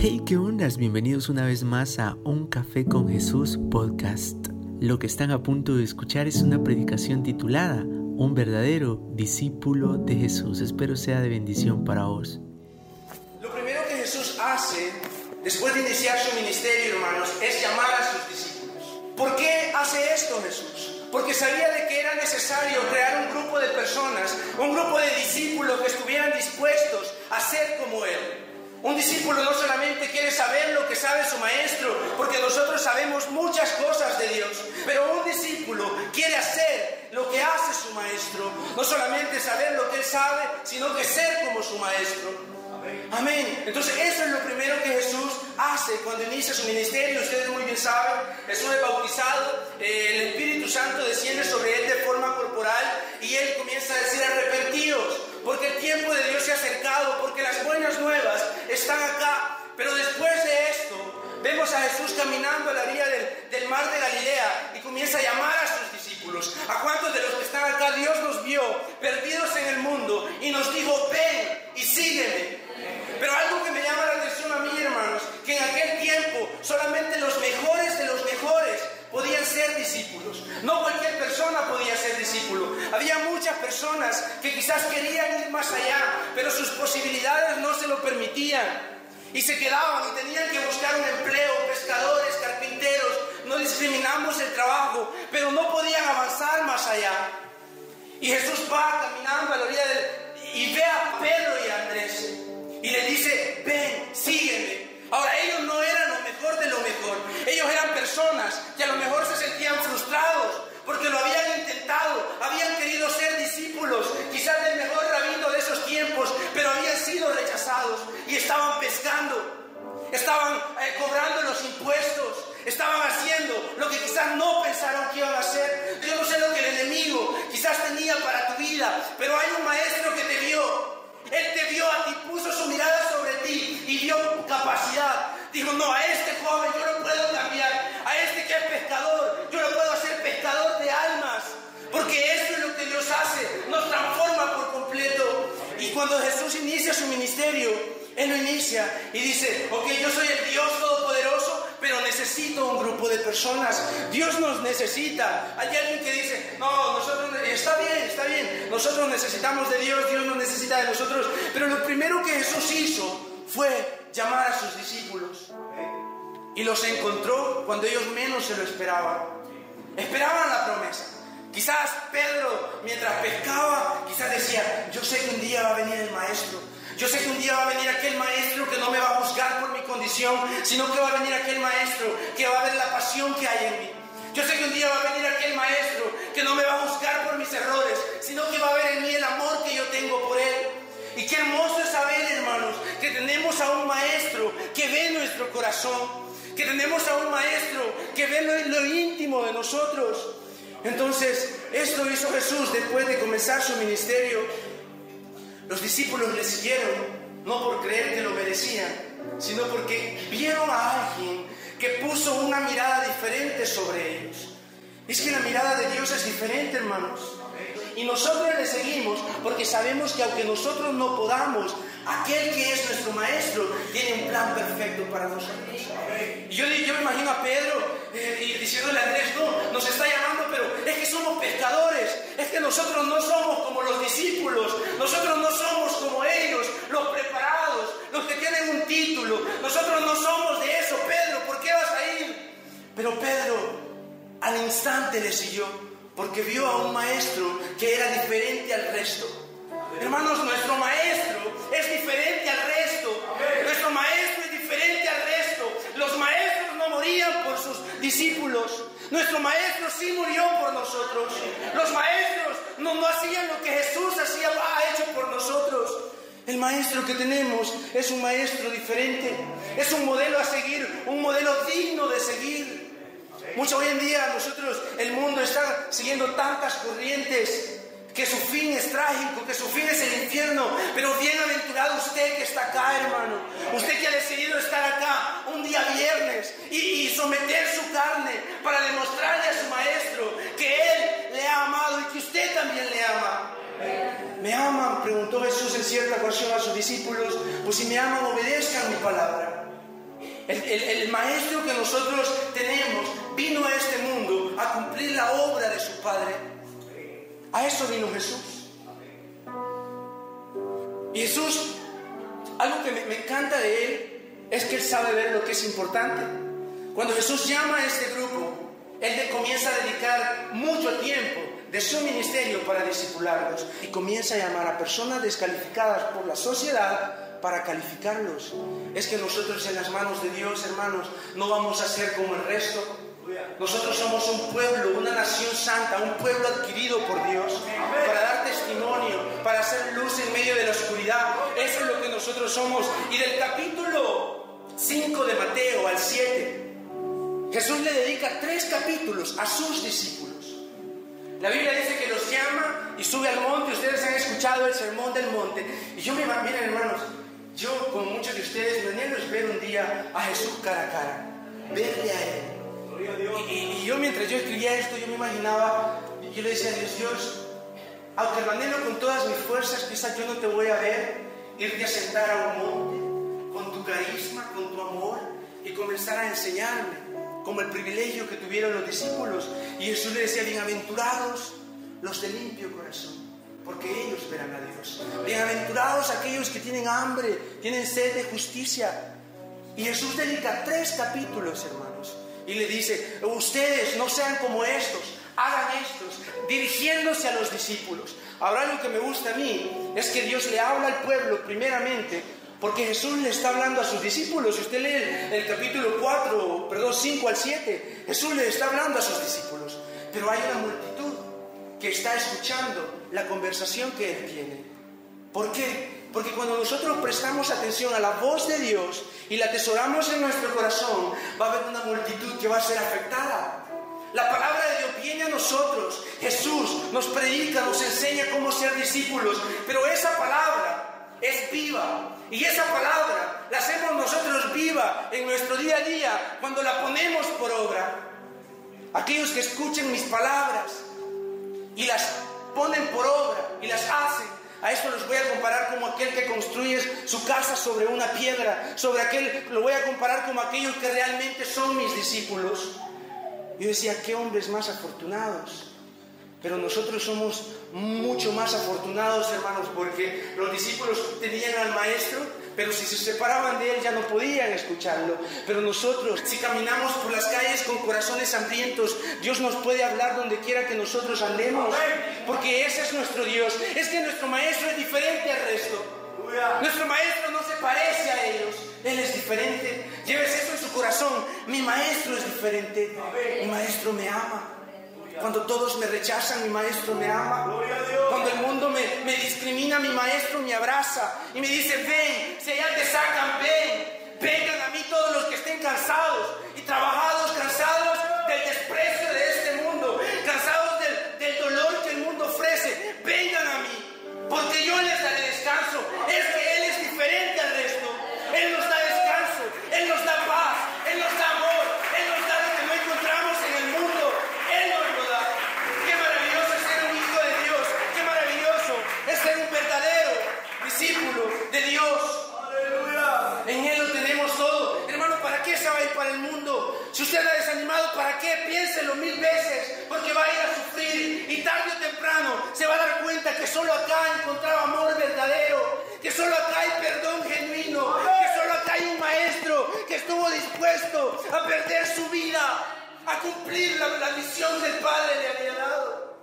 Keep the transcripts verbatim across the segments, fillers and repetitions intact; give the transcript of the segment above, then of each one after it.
Hey, ¿qué ondas? Bienvenidos una vez más a Un Café con Jesús podcast. Lo que están a punto de escuchar es una predicación titulada Un verdadero discípulo de Jesús. Espero sea de bendición para vos. Lo primero que Jesús hace después de iniciar su ministerio, hermanos, es llamar a sus discípulos. ¿Por qué hace esto Jesús? Porque sabía de que era necesario crear un grupo de personas, un grupo de discípulos que estuvieran dispuestos a ser como Él. Un discípulo no solamente quiere saber lo que sabe su maestro, porque nosotros sabemos muchas cosas de Dios, pero un discípulo quiere hacer lo que hace su maestro, no solamente saber lo que él sabe, sino que ser como su maestro. Amén. Amén. Entonces eso es lo primero que Jesús hace cuando inicia su ministerio. Ustedes muy bien saben, Jesús es bautizado, el Espíritu Santo desciende sobre él de forma corporal y él comienza a decir: arrepentíos, porque el tiempo de Dios se ha acercado, porque las buenas nuevas están acá. Pero después de esto, vemos a Jesús caminando a la orilla del, del mar de Galilea y comienza a llamar a sus discípulos. ¿A cuántos de los que están acá Dios nos vio perdidos en el mundo y nos dijo: ven y sígueme? Pero algo que me llama la atención a mí, hermanos, que en aquel tiempo solamente los mejores de los mejores podían ser discípulos. No cualquier persona podía ser discípulo. Había muchas personas que quizás querían ir más allá, pero sus posibilidades no se lo permitían. Y se quedaban y tenían que buscar un empleo, pescadores, carpinteros. No discriminamos el trabajo, pero no podían avanzar más allá. Y Jesús va caminando a la orilla del... y ve a Pedro y a Andrés. Y les dice: ven, sígueme. Ahora, ellos no eran lo mejor de lo mejor. Ellos eran personas que a lo mejor se sentían frustrados porque lo habían intentado, habían querido ser discípulos, quizás del mejor rabino de esos tiempos, pero habían sido rechazados y estaban pescando, estaban eh, cobrando los impuestos, estaban haciendo lo que quizás no pensaron que iban a hacer. Yo no sé lo que el enemigo quizás tenía para tu vida, pero hay un maestro que te vio. Él te vio a ti, puso su mirada sobre ti y vio tu capacidad. Dijo: no, a este joven yo lo puedo cambiar, a este que es pescador, yo lo puedo hacer pescador de almas. Porque eso es lo que Dios hace, nos transforma por completo. Y cuando Jesús inicia su ministerio, Él lo inicia y dice: ok, yo soy el Dios Todopoderoso, pero necesito un grupo de personas. Dios nos necesita. Hay alguien que dice: no, nosotros, está bien, está bien, nosotros necesitamos de Dios, Dios nos necesita de nosotros. Pero lo primero que Jesús hizo fue llamar a sus discípulos. Y los encontró cuando ellos menos se lo esperaban. Esperaban la promesa. Quizás Pedro, mientras pescaba, quizás decía: yo sé que un día va a venir el maestro. Yo sé que un día va a venir aquel maestro que no me va a juzgar por mi condición, sino que va a venir aquel maestro que va a ver la pasión que hay en mí. Yo sé que un día va a venir aquel maestro que no me va a juzgar por mis errores, sino que va a ver en mí el amor que yo tengo por él. Y qué hermoso es saber, hermanos, que tenemos a un maestro que ve nuestro corazón, que tenemos a un maestro que ve lo, lo íntimo de nosotros. Entonces, esto hizo Jesús después de comenzar su ministerio. Los discípulos le siguieron, no por creer que lo merecían, sino porque vieron a alguien que puso una mirada diferente sobre ellos. Es que la mirada de Dios es diferente, hermanos. Y nosotros le seguimos porque sabemos que aunque nosotros no podamos, aquel que es nuestro maestro tiene un plan perfecto para nosotros. Y yo, yo me imagino a Pedro eh, diciéndole a Andrés: no, nos está llamando, pero es que somos pescadores, es que nosotros no somos como los discípulos, nosotros no somos como ellos, los preparados, los que tienen un título, nosotros no somos de eso, Pedro, ¿por qué vas a ir? Pero Pedro al instante le siguió porque vio a un maestro que era diferente al resto. Hermanos, nuestro maestro es diferente al resto. Nuestro maestro es diferente al resto. Los maestros no morían por sus discípulos. Nuestro maestro sí murió por nosotros. Los maestros no, no hacían lo que Jesús hacía, ha hecho por nosotros. El maestro que tenemos es un maestro diferente. Es un modelo a seguir, un modelo digno de seguir. Mucho hoy en día nosotros, el mundo está siguiendo tantas corrientes que su fin es trágico, que su fin es el infierno. Pero bienaventurado usted que está acá, hermano. Usted que ha decidido estar acá un día viernes y, y someter su carne para demostrarle a su maestro que él le ha amado y que usted también le ama. ¿Me aman?, preguntó Jesús en cierta ocasión a sus discípulos. Pues si me aman, obedezcan mi palabra. el, el maestro que nosotros tenemos vino a este mundo a cumplir la obra de su Padre. A eso vino Jesús. Y Jesús, algo que me, me encanta de él, es que él sabe ver lo que es importante. Cuando Jesús llama a este grupo, él le comienza a dedicar mucho tiempo de su ministerio para discipularlos, y comienza a llamar a personas descalificadas por la sociedad para calificarlos. Es que nosotros en las manos de Dios, hermanos, no vamos a ser como el resto. Nosotros somos un pueblo, una nación santa, un pueblo adquirido por Dios para dar testimonio, para hacer luz en medio de la oscuridad. Eso es lo que nosotros somos. Y del capítulo cinco de Mateo al siete, Jesús le dedica tres capítulos a sus discípulos. La Biblia dice que los llama y sube al monte. Ustedes han escuchado el sermón del monte. Y yo me imagino, miren hermanos, yo como muchos de ustedes, me anhelo es ver un día a Jesús cara a cara, verle a él. Y, y, y yo mientras yo escribía esto, yo me imaginaba, yo le decía a Dios, Dios, aunque lo anhelo con todas mis fuerzas, quizás yo no te voy a ver irte a sentar a un monte con tu carisma, con tu amor, y comenzar a enseñarme como el privilegio que tuvieron los discípulos. Y Jesús le decía, bienaventurados los de limpio corazón, porque ellos verán a Dios. Bienaventurados aquellos que tienen hambre, tienen sed de justicia. Y Jesús dedica tres capítulos, hermanos, y le dice, ustedes no sean como estos, hagan estos, dirigiéndose a los discípulos. Ahora, lo que me gusta a mí es que Dios le habla al pueblo primeramente, porque Jesús le está hablando a sus discípulos. Si usted lee el capítulo cuatro, perdón, cinco al siete, Jesús le está hablando a sus discípulos. Pero hay una multitud que está escuchando la conversación que él tiene. ¿Por qué? Porque cuando nosotros prestamos atención a la voz de Dios y la atesoramos en nuestro corazón, va a haber una multitud que va a ser afectada. La palabra de Dios viene a nosotros. Jesús nos predica, nos enseña cómo ser discípulos. Pero esa palabra es viva. Y esa palabra la hacemos nosotros viva en nuestro día a día cuando la ponemos por obra. Aquellos que escuchen mis palabras y las ponen por obra y las hacen, a esto los voy a comparar como aquel que construye su casa sobre una piedra. Sobre aquel lo voy a comparar como aquellos que realmente son mis discípulos. Yo decía, qué hombres más afortunados. Pero nosotros somos mucho más afortunados, hermanos, porque los discípulos tenían al maestro, pero si se separaban de él ya no podían escucharlo. Pero nosotros, si caminamos por las calles con corazones hambrientos, Dios nos puede hablar donde quiera que nosotros andemos, porque ese es nuestro Dios. Es que nuestro maestro es diferente al resto. Nuestro maestro no se parece a ellos, él es diferente. Lleves eso en su corazón, mi maestro es diferente, mi maestro me ama. Cuando todos me rechazan, mi maestro me ama. Cuando el mundo me, me discrimina, mi maestro me abraza y me dice, ven, si allá te sacan, ven. Vengan a mí todos los que estén cansados y trabajados, cansados del desprecio de este mundo, cansados del, del dolor que el mundo ofrece. Vengan a mí, porque yo les daré descanso. Es que Él es diferente al resto. Él nos da descanso, Él nos da paz, Él nos da amor, Él nos da lo que no encontramos en el mundo. Él nos lo da. Qué maravilloso es ser un hijo de Dios. Qué maravilloso es ser un verdadero discípulo de Dios. ¡Aleluya! En Él lo tenemos todo. Hermano, ¿para qué se va a ir para el mundo? Si usted está desanimado, ¿para qué? Piénselo mil veces, porque va a ir a sufrir. Y tarde o temprano se va a dar cuenta que solo acá encontraba amor verdadero, que solo acá hay perdón genuino, que solo acá hay un maestro que estuvo dispuesto a perder su vida a cumplir la, la misión del Padre le había dado.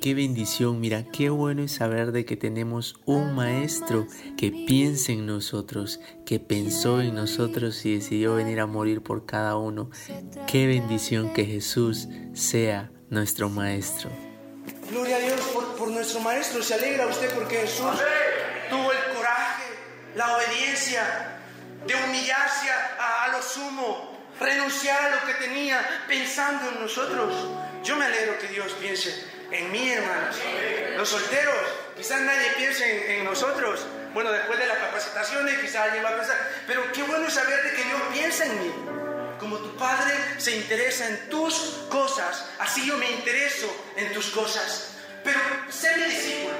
Qué bendición, mira, qué bueno es saber de que tenemos un maestro que piensa en nosotros, que pensó en nosotros y decidió venir a morir por cada uno. Qué bendición que Jesús sea nuestro maestro. Gloria a Dios por, por nuestro maestro. Se alegra usted porque Jesús tuvo el coraje, la obediencia de humillarse a, a lo sumo, renunciar a lo que tenía pensando en nosotros. Yo me alegro que Dios piense en mí, hermanos. Los solteros, quizás nadie piense en, en nosotros. Bueno, después de las capacitaciones quizás alguien va a pensar, pero qué bueno saber de que Dios piensa en mí. Como tu Padre se interesa en tus cosas, así yo me intereso en tus cosas. Pero sé mi discípulo,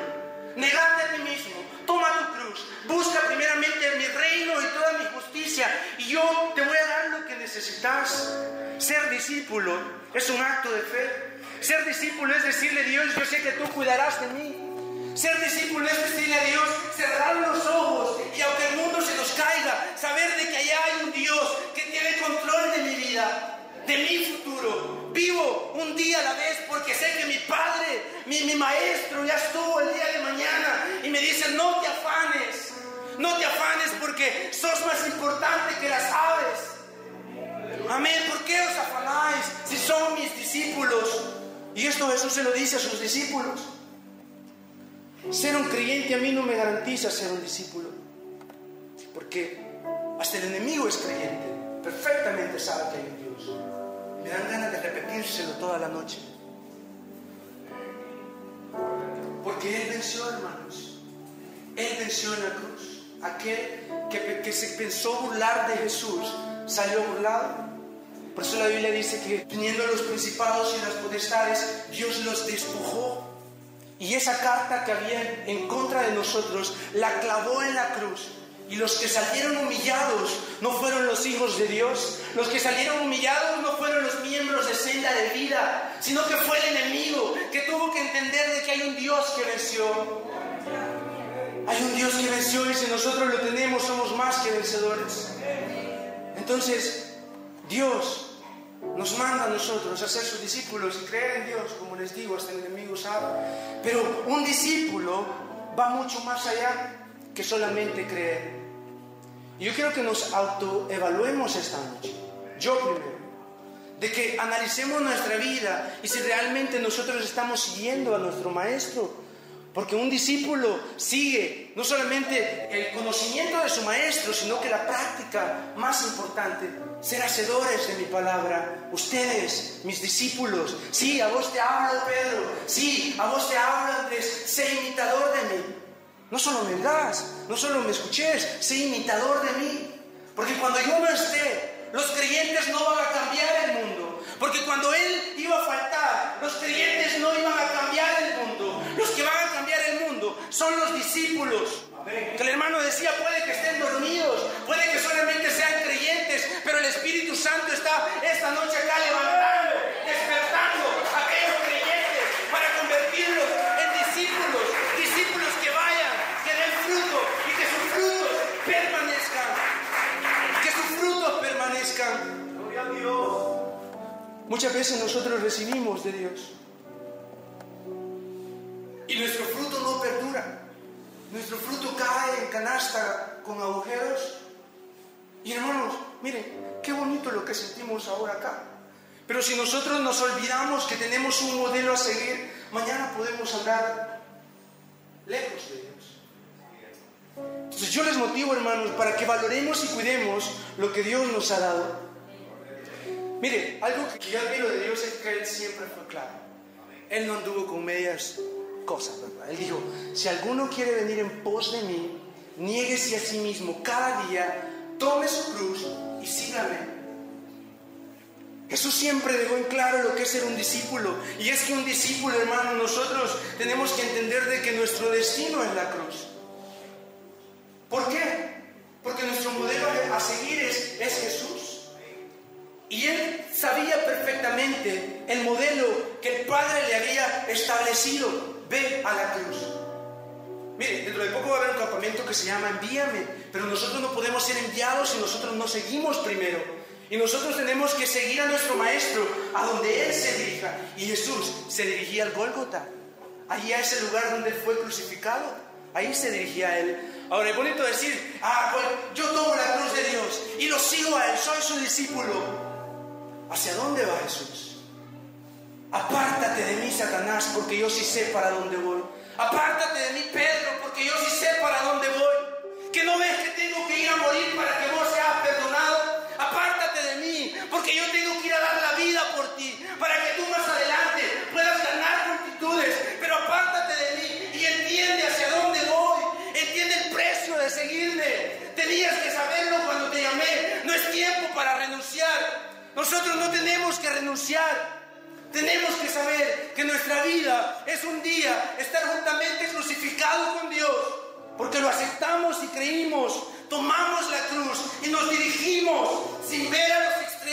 negate a ti mismo, toma tu cruz, busca primeramente mi reino y toda mi justicia, y yo te voy a dar lo que necesitas. Ser discípulo es un acto de fe. Ser discípulo es decirle a Dios, yo sé que tú cuidarás de mí. Ser discípulo es decirle a Dios, cerrar los ojos y aunque el mundo se nos caiga, saber de que allá hay un Dios que tiene control de mi vida, de mi futuro. Vivo un día a la vez porque sé que mi padre, mi, mi maestro ya estuvo el día de mañana y me dice, no te afanes, no te afanes porque sos más importante que las aves. Amén, ¿por qué os afanáis si son mis discípulos? Y esto Jesús se lo dice a sus discípulos. Ser un creyente a mí no me garantiza ser un discípulo, porque hasta el enemigo es creyente, perfectamente sabe que hay un Dios. Me dan ganas de repetírselo toda la noche. Porque Él venció, hermanos. Él venció en la cruz. Aquel que, que se pensó burlar de Jesús salió burlado. Por eso la Biblia dice que teniendo los principados y las potestades, Dios los despojó. Y esa carta que había en contra de nosotros la clavó en la cruz. Y los que salieron humillados no fueron los hijos de Dios. Los que salieron humillados no fueron los miembros de Senda de Vida, sino que fue el enemigo que tuvo que entender de que hay un Dios que venció. Hay un Dios que venció y si nosotros lo tenemos somos más que vencedores. Entonces, Dios nos manda a nosotros a ser sus discípulos y creer en Dios, como les digo, hasta el enemigo sabe. Pero un discípulo va mucho más allá que solamente creer. Yo quiero que nos autoevaluemos esta noche, yo primero, de que analicemos nuestra vida y si realmente nosotros estamos siguiendo a nuestro maestro, porque un discípulo sigue no solamente el conocimiento de su maestro, sino que la práctica más importante, ser hacedores de mi palabra, ustedes, mis discípulos. Sí, a vos te hablo, Pedro. Sí, a vos te hablo, Andrés. Sé imitador de mí. No solo me veas, no solo me escuches, sé imitador de mí. Porque cuando yo no esté, los creyentes no van a cambiar el mundo. Porque cuando Él iba a faltar, los creyentes no iban a cambiar el mundo. Los que van a cambiar el mundo son los discípulos. Amén. Que el hermano decía, puede que estén dormidos, puede que solamente sean creyentes, pero el Espíritu Santo está esta noche acá levantando, despertando a aquellos creyentes para convertirlos en discípulos. Discípulos que vayan, y que sus frutos permanezcan, que sus frutos permanezcan. Gloria a Dios. Muchas veces nosotros recibimos de Dios y nuestro fruto no perdura, nuestro fruto cae en canasta con agujeros. Y hermanos, miren, qué bonito lo que sentimos ahora acá, pero si nosotros nos olvidamos que tenemos un modelo a seguir, mañana podemos andar lejos de Dios. Entonces yo les motivo, hermanos, para que valoremos y cuidemos lo que Dios nos ha dado. Mire, algo que yo admiro de Dios es que Él siempre fue claro. Él no anduvo con medias cosas, ¿verdad? Él dijo, si alguno quiere venir en pos de mí, niéguese a sí mismo cada día, tome su cruz y sígame. Jesús siempre dejó en claro lo que es ser un discípulo. Y es que un discípulo, hermano, nosotros tenemos que entender de que nuestro destino es la cruz. ¿Por qué? Porque nuestro modelo a seguir es, es Jesús. Y Él sabía perfectamente el modelo que el Padre le había establecido. Ve a la cruz. Mire, dentro de poco va a haber un campamento que se llama Envíame, pero nosotros no podemos ser enviados si nosotros no seguimos primero. Y nosotros tenemos que seguir a nuestro Maestro, a donde Él se dirija. Y Jesús se dirigía al Gólgota. Allí es el lugar donde Él fue crucificado. Ahí se dirigía a Él. Ahora es bonito decir, ah, pues yo tomo la cruz de Dios y lo sigo a Él, soy su discípulo. ¿Hacia dónde va Jesús? Apártate de mí, Satanás, porque yo sí sé para dónde voy. Apártate de mí, Pedro, porque yo sí sé para dónde voy. ¿Que no ves que tengo que ir a morir para que vos seas perdonado? Apártate de mí, porque yo tengo que ir a dar la vida por ti, para que tú más adelante puedas ganar multitudes. Pero apártate de mí y entiende hacia dónde voy. Entiende el precio de seguirme. Tenías que saberlo cuando te llamé. No es tiempo para renunciar. Nosotros no tenemos que renunciar. Tenemos que saber que nuestra vida es un día estar juntamente crucificado con Dios, porque lo aceptamos y creímos, tomamos la cruz y nos dirigimos sin ver a los extremos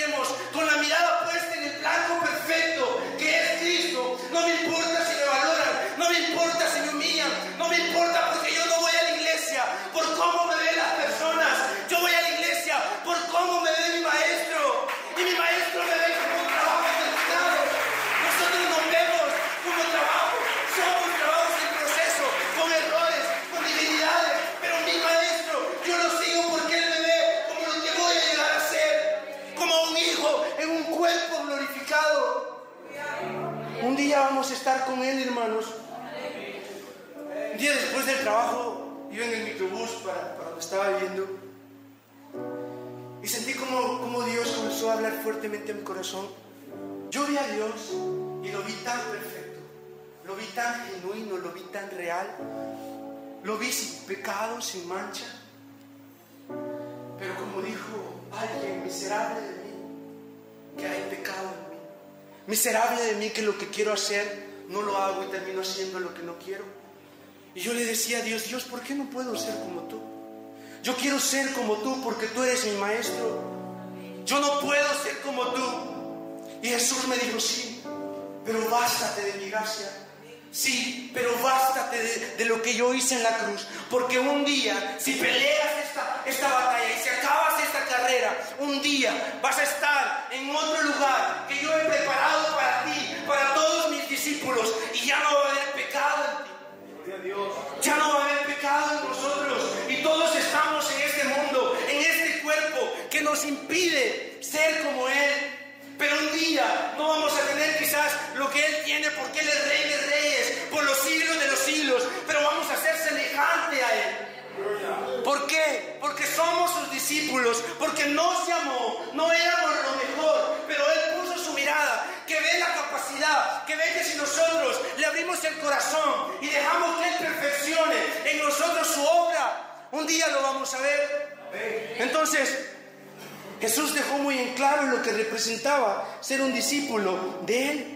estar con Él, hermanos. Un día después del trabajo, iba en el microbús para, para donde estaba viviendo, y sentí como, como Dios comenzó a hablar fuertemente a mi corazón. Yo vi a Dios y lo vi tan perfecto, lo vi tan genuino, lo vi tan real, lo vi sin pecado, sin mancha. Pero como dijo alguien, miserable de mí, que hay pecado en mí. Miserable de mí, que lo que quiero hacer no lo hago y termino haciendo lo que no quiero. Y yo le decía a Dios, Dios, ¿por qué no puedo ser como tú? Yo quiero ser como tú porque tú eres mi maestro. Yo no puedo ser como tú. Y Jesús me dijo, sí, pero bástate de mi gracia. Sí, pero bástate de, de lo que yo hice en la cruz. Porque un día, si peleas esta, esta batalla y si acabas esta carrera, un día vas a estar en otro lugar que yo he preparado para ti, para todos mis discípulos. Y ya no va a haber pecado en ti. Ya no va a haber pecado en nosotros. Y todos estamos en este mundo, en este cuerpo que nos impide ser como Él. Pero un día no vamos a tener quizás lo que Él tiene, porque Él es Rey de Reyes por los siglos de los siglos, pero vamos a ser semejante a Él. ¿Por qué? Porque somos sus discípulos, porque nos llamó, no éramos lo mejor, pero Él puso su mirada, que ve la capacidad, que ve que si nosotros le abrimos el corazón y dejamos que Él perfeccione en nosotros su obra, un día lo vamos a ver. Entonces, Jesús dejó muy en claro lo que representaba ser un discípulo de Él.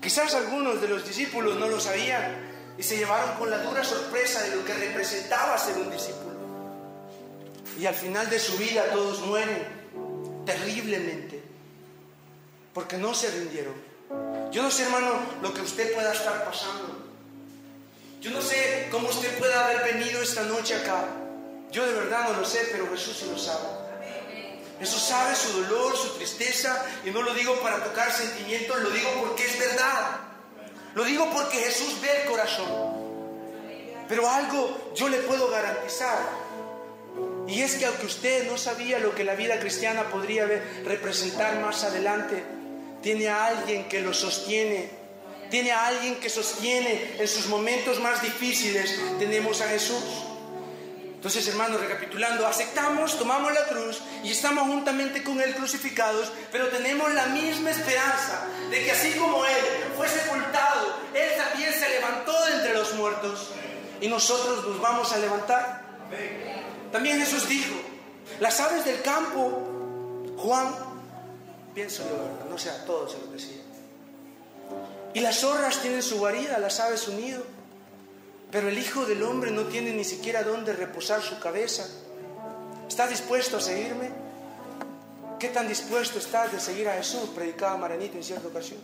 Quizás algunos de los discípulos no lo sabían y se llevaron con la dura sorpresa de lo que representaba ser un discípulo. Y al final de su vida todos mueren terriblemente porque no se rindieron. Yo no sé, hermano, lo que usted pueda estar pasando. Yo no sé cómo usted pueda haber venido esta noche acá. Yo de verdad no lo sé, pero Jesús sí lo sabe. Jesús sabe su dolor, su tristeza, y no lo digo para tocar sentimientos, lo digo porque es verdad. Lo digo porque Jesús ve el corazón. Pero algo yo le puedo garantizar, y es que aunque usted no sabía lo que la vida cristiana podría representar más adelante, tiene a alguien que lo sostiene, tiene a alguien que sostiene en sus momentos más difíciles. Tenemos a Jesús. Entonces, hermanos, recapitulando, aceptamos, tomamos la cruz y estamos juntamente con Él crucificados, pero tenemos la misma esperanza de que así como Él fue sepultado, Él también se levantó de entre los muertos y nosotros nos vamos a levantar. También Jesús dijo, las aves del campo, Juan, pienso yo, no sé, a todos se lo decía, y las zorras tienen su guarida, las aves su nido, pero el Hijo del Hombre no tiene ni siquiera dónde reposar su cabeza. ¿Estás dispuesto a seguirme? ¿Qué tan dispuesto estás de seguir a Jesús? Predicaba Maranito en cierta ocasión.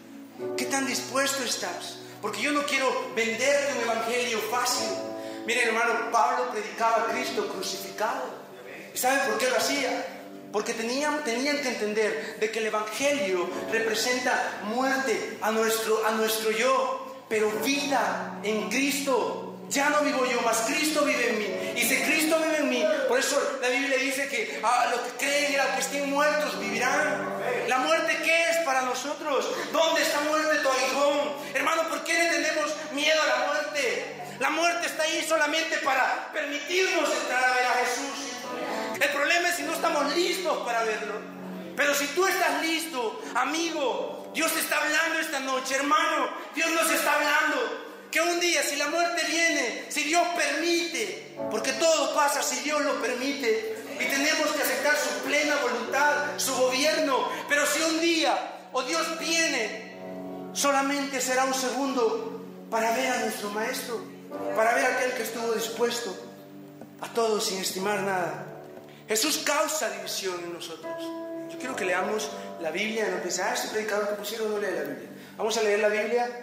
¿Qué tan dispuesto estás? Porque yo no quiero venderte un evangelio fácil. Miren, hermano, Pablo predicaba a Cristo crucificado. ¿Y saben por qué lo hacía? Porque tenían, tenían que entender de que el evangelio representa muerte a nuestro, a nuestro yo, pero vida en Cristo. Ya no vivo yo, mas Cristo vive en mí. Y si Cristo vive en mí, por eso la Biblia dice que a los que creen y a los que estén muertos vivirán. ¿La muerte qué es para nosotros? ¿Dónde está muerte tu aguijón? Hermano, ¿por qué le tenemos miedo a la muerte? La muerte está ahí solamente para permitirnos entrar a ver a Jesús. El problema es si no estamos listos para verlo. Pero si tú estás listo, amigo, Dios te está hablando esta noche, hermano, Dios nos está hablando. Que un día, si la muerte viene, si Dios permite, porque todo pasa si Dios lo permite, y tenemos que aceptar su plena voluntad, su gobierno, pero si un día o Dios viene, solamente será un segundo para ver a nuestro Maestro, para ver a aquel que estuvo dispuesto a todo sin estimar nada. Jesús causa división en nosotros. Yo quiero que leamos la Biblia, no pensar, ah, este predicador que pusieron no lee la Biblia. Vamos a leer la Biblia.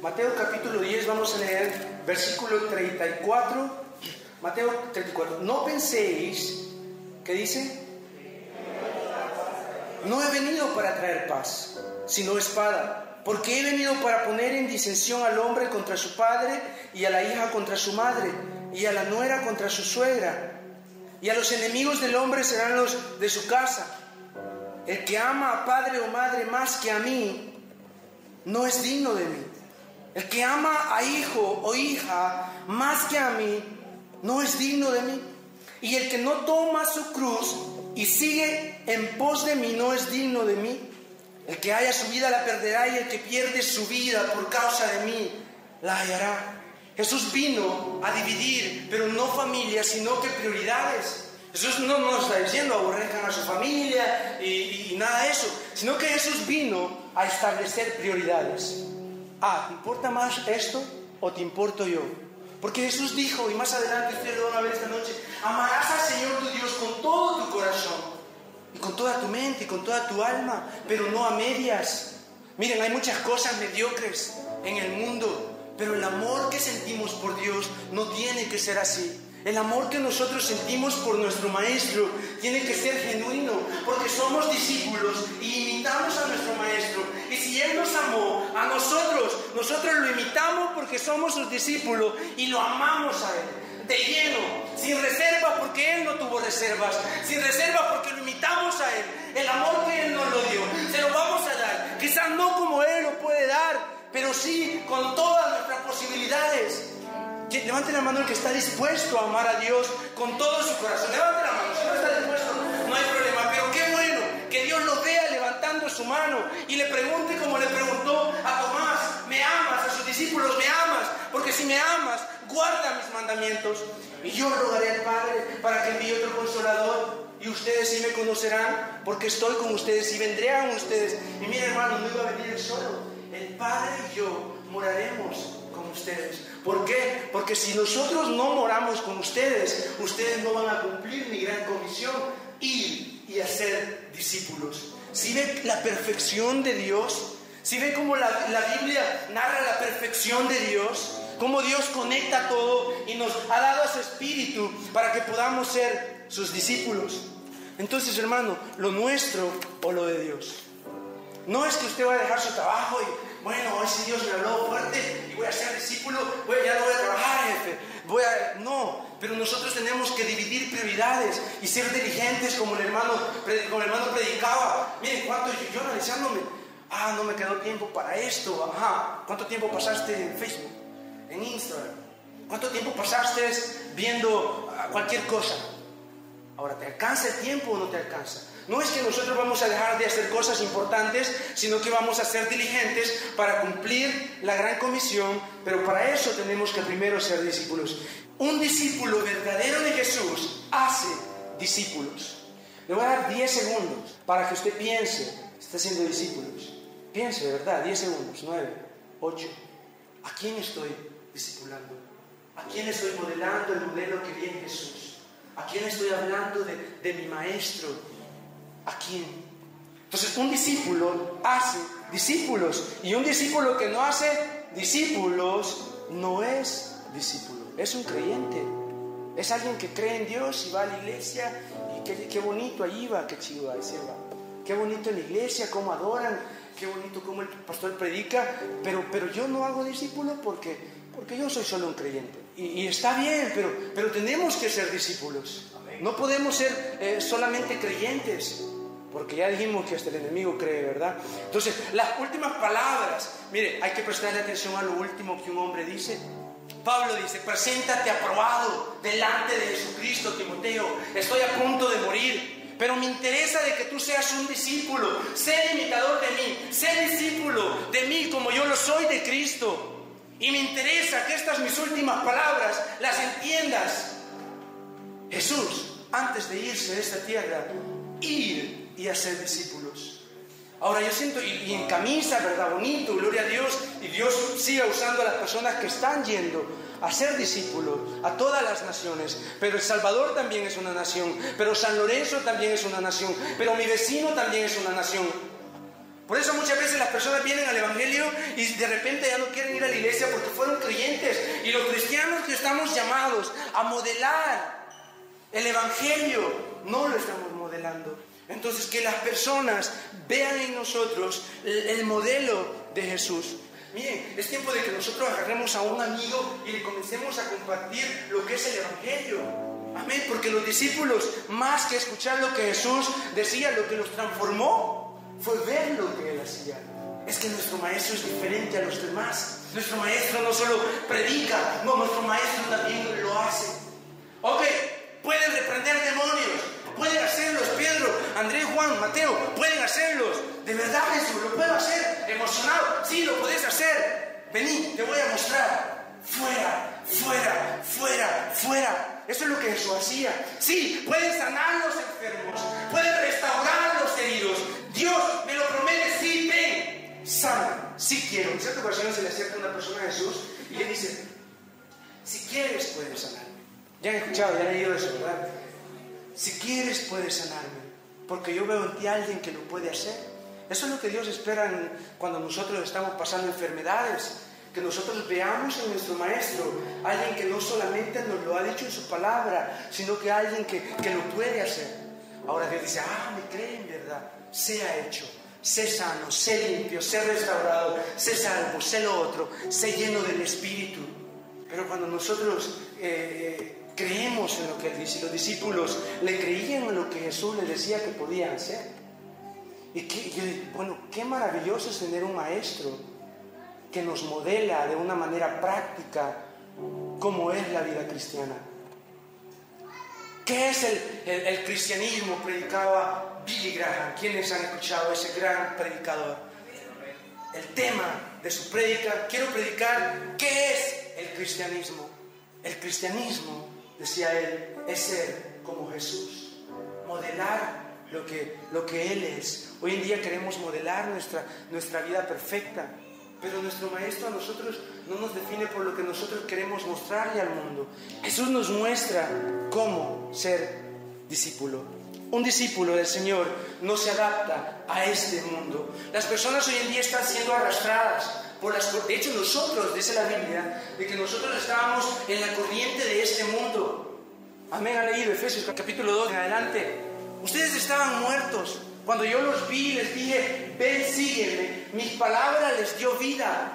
Mateo capítulo diez, vamos a leer versículo treinta y cuatro. Mateo treinta y cuatro. No penséis, ¿qué dice? No he venido para traer paz, sino espada, porque he venido para poner en disensión al hombre contra su padre, y a la hija contra su madre, y a la nuera contra su suegra, y a los enemigos del hombre serán los de su casa. El que ama a padre o madre más que a mí, no es digno de mí. El que ama a hijo o hija más que a mí, no es digno de mí. Y el que no toma su cruz y sigue en pos de mí, no es digno de mí. El que haya su vida la perderá, y el que pierde su vida por causa de mí, la hallará. Jesús vino a dividir, pero no familias, sino que prioridades. Jesús no nos está diciendo aborrezcan a su familia y, y nada de eso, sino que Jesús vino a establecer prioridades. Ah, ¿te importa más esto o te importo yo? Porque Jesús dijo, y más adelante usted lo va a ver esta noche, amarás al Señor tu Dios con todo tu corazón, y con toda tu mente, y con toda tu alma, pero no a medias. Miren, hay muchas cosas mediocres en el mundo, pero el amor que sentimos por Dios no tiene que ser así. El amor que nosotros sentimos por nuestro Maestro tiene que ser genuino, porque somos discípulos y imitamos a nuestro Maestro. Y si Él nos amó a nosotros, nosotros lo imitamos porque somos sus discípulos y lo amamos a Él, de lleno, sin reservas, porque Él no tuvo reservas, sin reservas porque lo imitamos a Él. El amor que Él nos lo dio, se lo vamos a dar, quizás no como Él lo puede dar, pero sí con todas nuestras posibilidades. Levante la mano el que está dispuesto a amar a Dios con todo su corazón. Levante la mano, si no está dispuesto, no hay problema. Pero qué bueno que Dios lo vea levantando su mano y le pregunte como le preguntó a Tomás: ¿me amas? A sus discípulos: ¿me amas? Porque si me amas, guarda mis mandamientos. Y yo rogaré al Padre para que envíe otro consolador, y ustedes sí me conocerán, porque estoy con ustedes y vendré a ustedes. Y mira, hermano, no iba a venir él solo. El Padre y yo moraremos con ustedes. ¿Por qué? Porque si nosotros no moramos con ustedes, ustedes no van a cumplir mi gran comisión, ir y hacer discípulos. ¿Sí ve la perfección de Dios? ¿Sí ve cómo la, la Biblia narra la perfección de Dios? Cómo Dios conecta todo y nos ha dado a su Espíritu para que podamos ser sus discípulos. Entonces, hermano, lo nuestro o lo de Dios. No es que usted va a dejar su trabajo y... bueno, hoy si Dios me habló fuerte y voy a ser discípulo, voy, ya no voy a trabajar, jefe. Voy a... No, pero nosotros tenemos que dividir prioridades y ser diligentes, como el hermano, como el hermano predicaba. Miren, cuánto yo, yo analizándome, ah, no me quedó tiempo para esto, ajá. ¿Cuánto tiempo pasaste en Facebook, en Instagram? ¿Cuánto tiempo pasaste viendo cualquier cosa? Ahora, ¿te alcanza el tiempo o no te alcanza? No es que nosotros vamos a dejar de hacer cosas importantes, sino que vamos a ser diligentes para cumplir la gran comisión, pero para eso tenemos que primero ser discípulos. Un discípulo verdadero de Jesús hace discípulos. Le voy a dar diez segundos para que usted piense, está siendo discípulos. Piense, de verdad, diez segundos, nueve, ocho. ¿A quién estoy discipulando? ¿A quién estoy modelando el modelo que vi en Jesús? ¿A quién estoy hablando de, de mi Maestro? ¿A quién? Entonces, un discípulo hace discípulos, y un discípulo que no hace discípulos no es discípulo, es un creyente, es alguien que cree en Dios y va a la iglesia y qué, qué bonito, ahí va, qué chido, ahí se va, qué bonito en la iglesia, cómo adoran, qué bonito cómo el pastor predica, pero, pero yo no hago discípulos porque, porque yo soy solo un creyente, y, y está bien, pero, pero tenemos que ser discípulos. No podemos ser eh, solamente creyentes, porque ya dijimos que hasta el enemigo cree, ¿verdad? Entonces, las últimas palabras, mire, hay que prestarle atención a lo último que un hombre dice. Pablo dice: preséntate aprobado delante de Jesucristo, Timoteo, estoy a punto de morir, pero me interesa de que tú seas un discípulo, sé imitador de mí, sé discípulo de mí como yo lo soy de Cristo, y me interesa que estas mis últimas palabras las entiendas. Jesús, antes de irse de esta tierra, ir y hacer discípulos. Ahora yo siento, y, y en camisa, ¿verdad? Bonito, gloria a Dios, y Dios siga usando a las personas que están yendo a ser discípulos a todas las naciones. Pero El Salvador también es una nación, pero San Lorenzo también es una nación, pero mi vecino también es una nación. Por eso muchas veces las personas vienen al Evangelio y de repente ya no quieren ir a la iglesia porque fueron creyentes, y los cristianos que estamos llamados a modelar el Evangelio no lo estamos modelando. Entonces, que las personas vean en nosotros el, el modelo de Jesús. Miren, es tiempo de que nosotros agarremos a un amigo y le comencemos a compartir lo que es el Evangelio. Amén, porque los discípulos, más que escuchar lo que Jesús decía, lo que los transformó fue ver lo que Él hacía. es que nuestro maestro es diferente a los demás. Nuestro maestro no solo predica, no, nuestro maestro también lo hace. Ok, pueden reprender demonios, pueden hacerlos, Pedro, Andrés, Juan, Mateo, pueden hacerlos. De verdad, Jesús, lo puedo hacer. Emocionado, sí, lo podés hacer. Vení, te voy a mostrar. Fuera, fuera, fuera, fuera. Eso es lo que Jesús hacía. Sí, pueden sanar a los enfermos, pueden restaurar a los heridos. Dios me lo promete, sí, ven, sana, sí quiero. En cierta ocasión se le acerca una persona a Jesús y le dice: si quieres puedes sanarme. Ya han escuchado, ya han leído eso, ¿verdad? Si quieres puedes sanarme, porque yo veo en ti a alguien que lo puede hacer. Eso es lo que Dios espera cuando nosotros estamos pasando enfermedades, que nosotros veamos en nuestro maestro alguien que no solamente nos lo ha dicho en su palabra, sino que alguien que, que lo puede hacer. Ahora Dios dice: ah, me creen, ¿verdad? Sea hecho, sé sano, sé limpio, sé restaurado, sé salvo, sé lo otro, sé lleno del Espíritu. Pero cuando nosotros eh, creemos en lo que Él dice, los discípulos le creían en lo que Jesús les decía que podían hacer. Y que, yo digo, bueno, qué maravilloso es tener un maestro que nos modela de una manera práctica cómo es la vida cristiana. ¿Qué es el, el, el cristianismo? Predicaba Billy Graham. ¿Quiénes han escuchado a ese gran predicador? El tema de su prédica, quiero predicar, ¿qué es el cristianismo? El cristianismo, decía él, es ser como Jesús, modelar lo que, lo que Él es. Hoy en día queremos modelar nuestra, nuestra vida perfecta, pero nuestro maestro a nosotros no nos define por lo que nosotros queremos mostrarle al mundo. Jesús nos muestra cómo ser discípulo. Un discípulo del Señor no se adapta a este mundo. Las personas hoy en día están siendo arrastradas por las corrientes. De hecho, nosotros, dice la Biblia, de que nosotros estábamos en la corriente de este mundo. Amén, ha leído Efesios capítulo dos en adelante. Ustedes estaban muertos. Cuando yo los vi, les dije: ven, sígueme. Mis palabras les dio vida.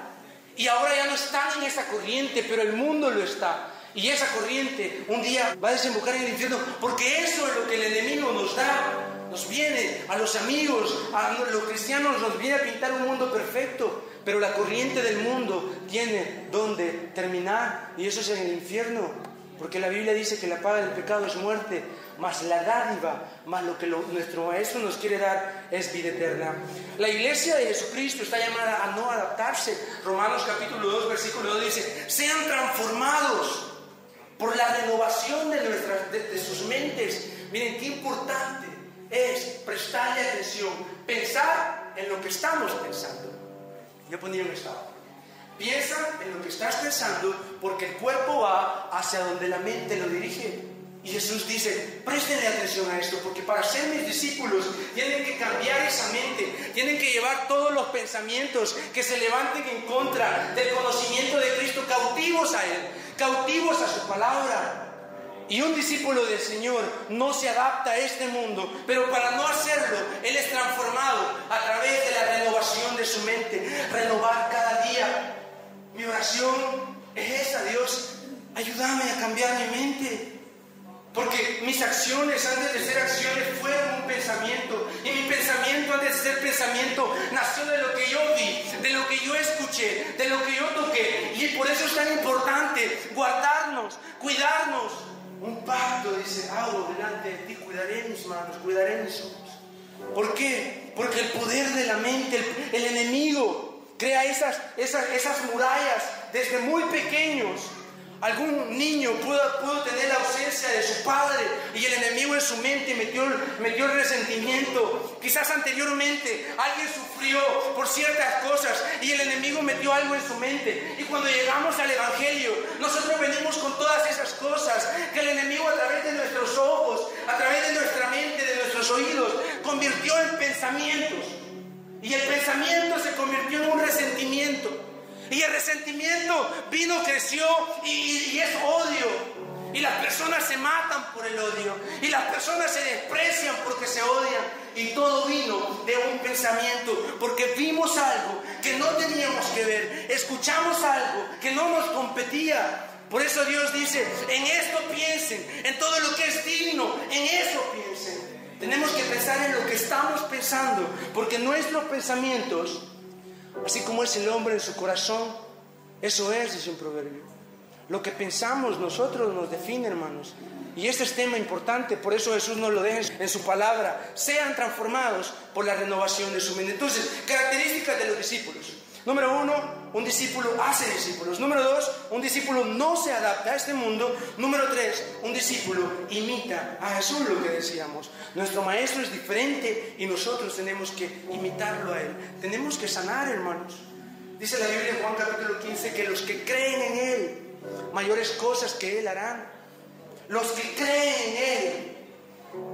Y ahora ya no están en esa corriente, pero el mundo lo está. Y esa corriente un día va a desembocar en el infierno, porque eso es lo que el enemigo nos da. Nos viene a los amigos, a los cristianos, nos viene a pintar un mundo perfecto. Pero la corriente del mundo tiene donde terminar, y eso es en el infierno, porque la Biblia dice que la paga del pecado es muerte, más la dádiva, más lo que lo, nuestro maestro nos quiere dar es vida eterna. La iglesia de Jesucristo está llamada a no adaptarse. Romanos capítulo dos versículo dos dice: sean transformados por la renovación de, nuestras, de, de sus mentes. Miren qué importante es prestarle atención, pensar en lo que estamos pensando. Yo ponía un estado. Piensa en lo que estás pensando, porque el cuerpo va hacia donde la mente lo dirige. Y Jesús dice: préstenle atención a esto, porque para ser mis discípulos tienen que cambiar esa mente, tienen que llevar todos los pensamientos que se levanten en contra del conocimiento de Cristo, cautivos a Él, cautivos a su palabra. Y un discípulo del Señor no se adapta a este mundo, pero para no hacerlo, Él es transformado a través de la renovación de su mente. Renovar cada día. Mi oración es esa: Dios, ayúdame a cambiar mi mente, porque mis acciones antes de ser acciones fueron un pensamiento, y mi pensamiento antes de ser pensamiento nació de lo que yo vi, de lo que yo escuché, de lo que yo toqué. Y por eso es tan importante guardarnos, cuidarnos. Un pacto, dice, hago delante de ti, cuidaré mis manos, cuidaré mis ojos. ¿Por qué? Porque el poder de la mente, el, el enemigo, crea esas, esas, esas murallas desde muy pequeños. Algún niño pudo, pudo tener la ausencia de su padre, y el enemigo en su mente metió, metió el resentimiento. Quizás anteriormente alguien sufrió por ciertas cosas y el enemigo metió algo en su mente. Y cuando llegamos al Evangelio, nosotros venimos con todas esas cosas que el enemigo, a través de nuestros ojos, a través de nuestra mente, de nuestros oídos, convirtió en pensamientos. Y el pensamiento se convirtió en un resentimiento. Y el resentimiento vino, creció y, y es odio. Y las personas se matan por el odio. Y las personas se desprecian porque se odian. Y todo vino de un pensamiento, porque vimos algo que no teníamos que ver. Escuchamos algo que no nos competía. Por eso Dios dice: en esto piensen, en todo lo que es digno, en eso piensen. Tenemos que pensar en lo que estamos pensando, porque nuestros pensamientos Así como es el hombre en su corazón, eso es, dice un proverbio. Lo que pensamos nosotros nos define, hermanos. Y este es tema importante, por eso Jesús nos lo deja en su palabra. Sean transformados por la renovación de su mente. Entonces, características de los discípulos. Número uno, un discípulo hace discípulos. Número dos, un discípulo no se adapta a este mundo. Número tres, un discípulo imita a Jesús, lo que decíamos. Nuestro maestro es diferente y nosotros tenemos que imitarlo a él. Tenemos que sanar, hermanos. Dice la Biblia en Juan capítulo quince que los que creen en él, mayores cosas que él harán. Los que creen en él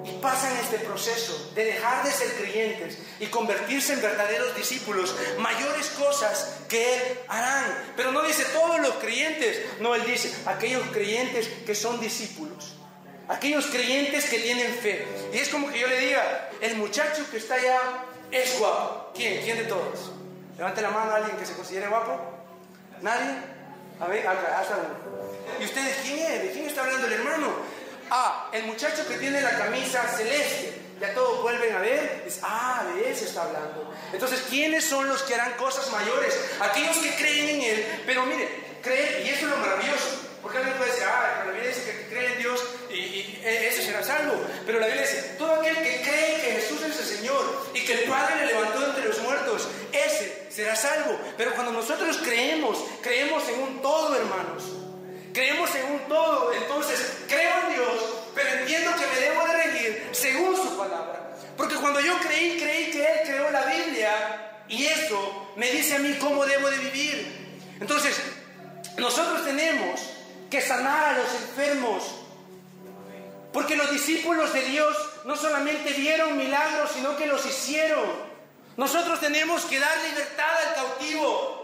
y pasan este proceso de dejar de ser creyentes y convertirse en verdaderos discípulos, mayores cosas que él harán. Pero no dice todos los creyentes, no, él dice aquellos creyentes que son discípulos, aquellos creyentes que tienen fe. Y es como que yo le diga, el muchacho que está allá es guapo. ¿Quién? ¿Quién de todos? Levante la mano a alguien que se considere guapo. ¿Nadie? A ver, acá, hasta uno. ¿Y ustedes quién es? ¿De quién está hablando el hermano? Ah, el muchacho que tiene la camisa celeste. Ya todos vuelven a ver. Es, ah, de ese está hablando. Entonces, ¿quiénes son los que harán cosas mayores? Aquellos que creen en él. Pero mire, creer, y eso es lo maravilloso. Porque alguien puede decir, ah, la Biblia dice que cree en Dios y, y eso será salvo. Pero la Biblia dice, todo aquel que cree que Jesús es el Señor y que el Padre le levantó entre los muertos, ese será salvo. Pero cuando nosotros creemos, creemos en un todo, hermanos. Creemos en un todo, entonces creo en Dios, pero entiendo que me debo de regir según su palabra. Porque cuando yo creí, creí que Él creó la Biblia y eso me dice a mí cómo debo de vivir. Entonces, nosotros tenemos que sanar a los enfermos. Porque los discípulos de Dios no solamente vieron milagros, sino que los hicieron. Nosotros tenemos que dar libertad al cautivo.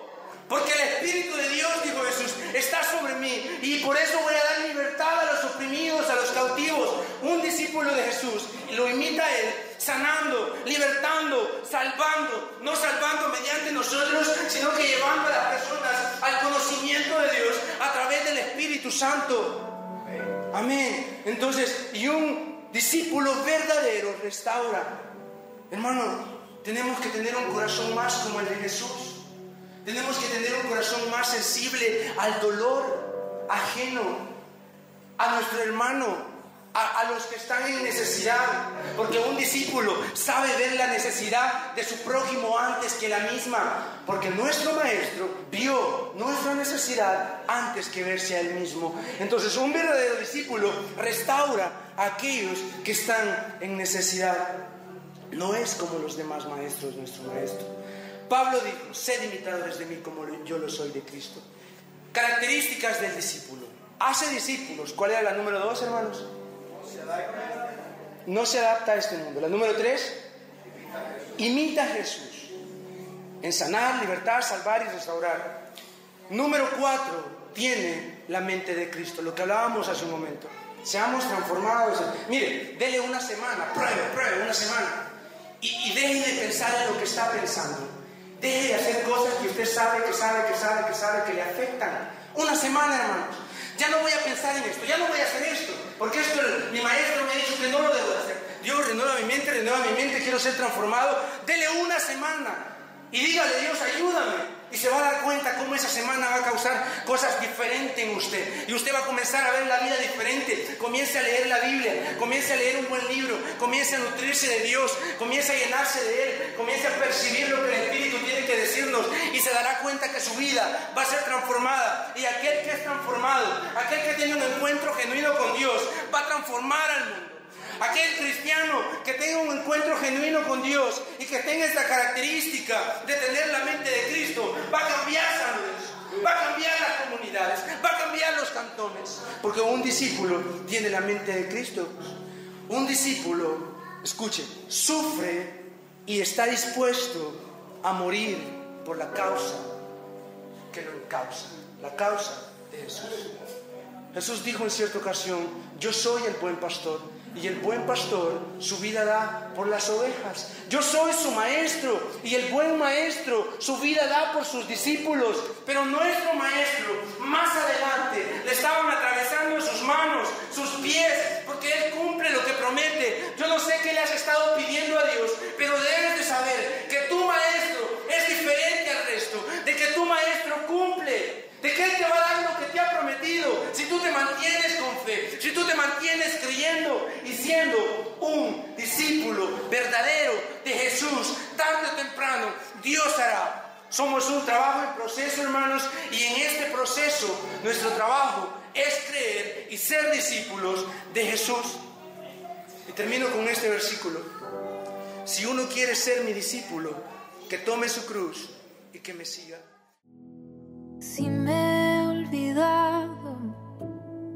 Porque el Espíritu de Dios, dijo Jesús, está sobre mí. Y por eso voy a dar libertad a los oprimidos, a los cautivos. Un discípulo de Jesús lo imita a él, sanando, libertando, salvando. No salvando mediante nosotros, sino que llevando a las personas al conocimiento de Dios a través del Espíritu Santo. Amén. Entonces, y un discípulo verdadero restaura. Hermano, tenemos que tener un corazón más como el de Jesús. Tenemos que tener un corazón más sensible al dolor ajeno, a nuestro hermano, a, a los que están en necesidad. Porque un discípulo sabe ver la necesidad de su prójimo antes que la misma. Porque nuestro maestro vio nuestra necesidad antes que verse a él mismo. Entonces, un verdadero discípulo restaura a aquellos que están en necesidad. No es como los demás maestros, nuestro maestro. Pablo dijo, sed imitadores de mí como yo lo soy de Cristo. Características del discípulo. Hace discípulos. ¿Cuál era la número dos, hermanos? No se adapta a este mundo. La número tres, imita a Jesús. En sanar, libertar, salvar y restaurar. Número cuatro, tiene la mente de Cristo. Lo que hablábamos hace un momento. Seamos transformados. Mire, dele una semana, pruebe, pruebe, una semana. Y, y deje de pensar en lo que está pensando. Deje de hacer cosas que usted sabe, que sabe, que sabe, que sabe, que le afectan. Una semana, hermanos. Ya no voy a pensar en esto, ya no voy a hacer esto. Porque esto, mi maestro me ha dicho que no lo debo de hacer. Dios, renueva mi mente, renueva mi mente, quiero ser transformado. Dele una semana y dígale, Dios, ayúdame. Y se va a dar cuenta cómo esa semana va a causar cosas diferentes en usted. Y usted va a comenzar a ver la vida diferente. Comience a leer la Biblia. Comience a leer un buen libro. Comience a nutrirse de Dios. Comience a llenarse de Él. Comience a percibir lo que el Espíritu tiene que decirnos. Y se dará cuenta que su vida va a ser transformada. Y aquel que es transformado, aquel que tiene un encuentro genuino con Dios, va a transformar al mundo. Aquel cristiano que tenga un encuentro genuino con Dios y que tenga esta característica de tener la mente de Cristo, va a cambiar San Luis, va a cambiar las comunidades, va a cambiar los cantones. Porque un discípulo tiene la mente de Cristo. Un discípulo, escuche, sufre y está dispuesto a morir por la causa que lo encausa, la causa de Jesús. Jesús dijo en cierta ocasión, yo soy el buen pastor. Y el buen pastor su vida da por las ovejas. Yo soy su maestro y el buen maestro su vida da por sus discípulos. Pero nuestro maestro más adelante le estaban atravesando sus manos, sus pies, porque él cumple lo que promete. Yo no sé qué le has estado pidiendo a Dios, pero debes de saber que tu maestro es diferente al resto. Jesús, tarde o temprano, Dios hará. Somos un trabajo en proceso, hermanos, y en este proceso nuestro trabajo es creer y ser discípulos de Jesús. Y termino con este versículo. Si uno quiere ser mi discípulo, que tome su cruz y que me siga. Si me he olvidado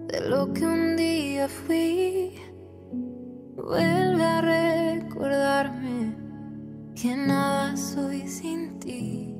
de lo que un día fui, vuelve a recordarme que nada soy sin ti.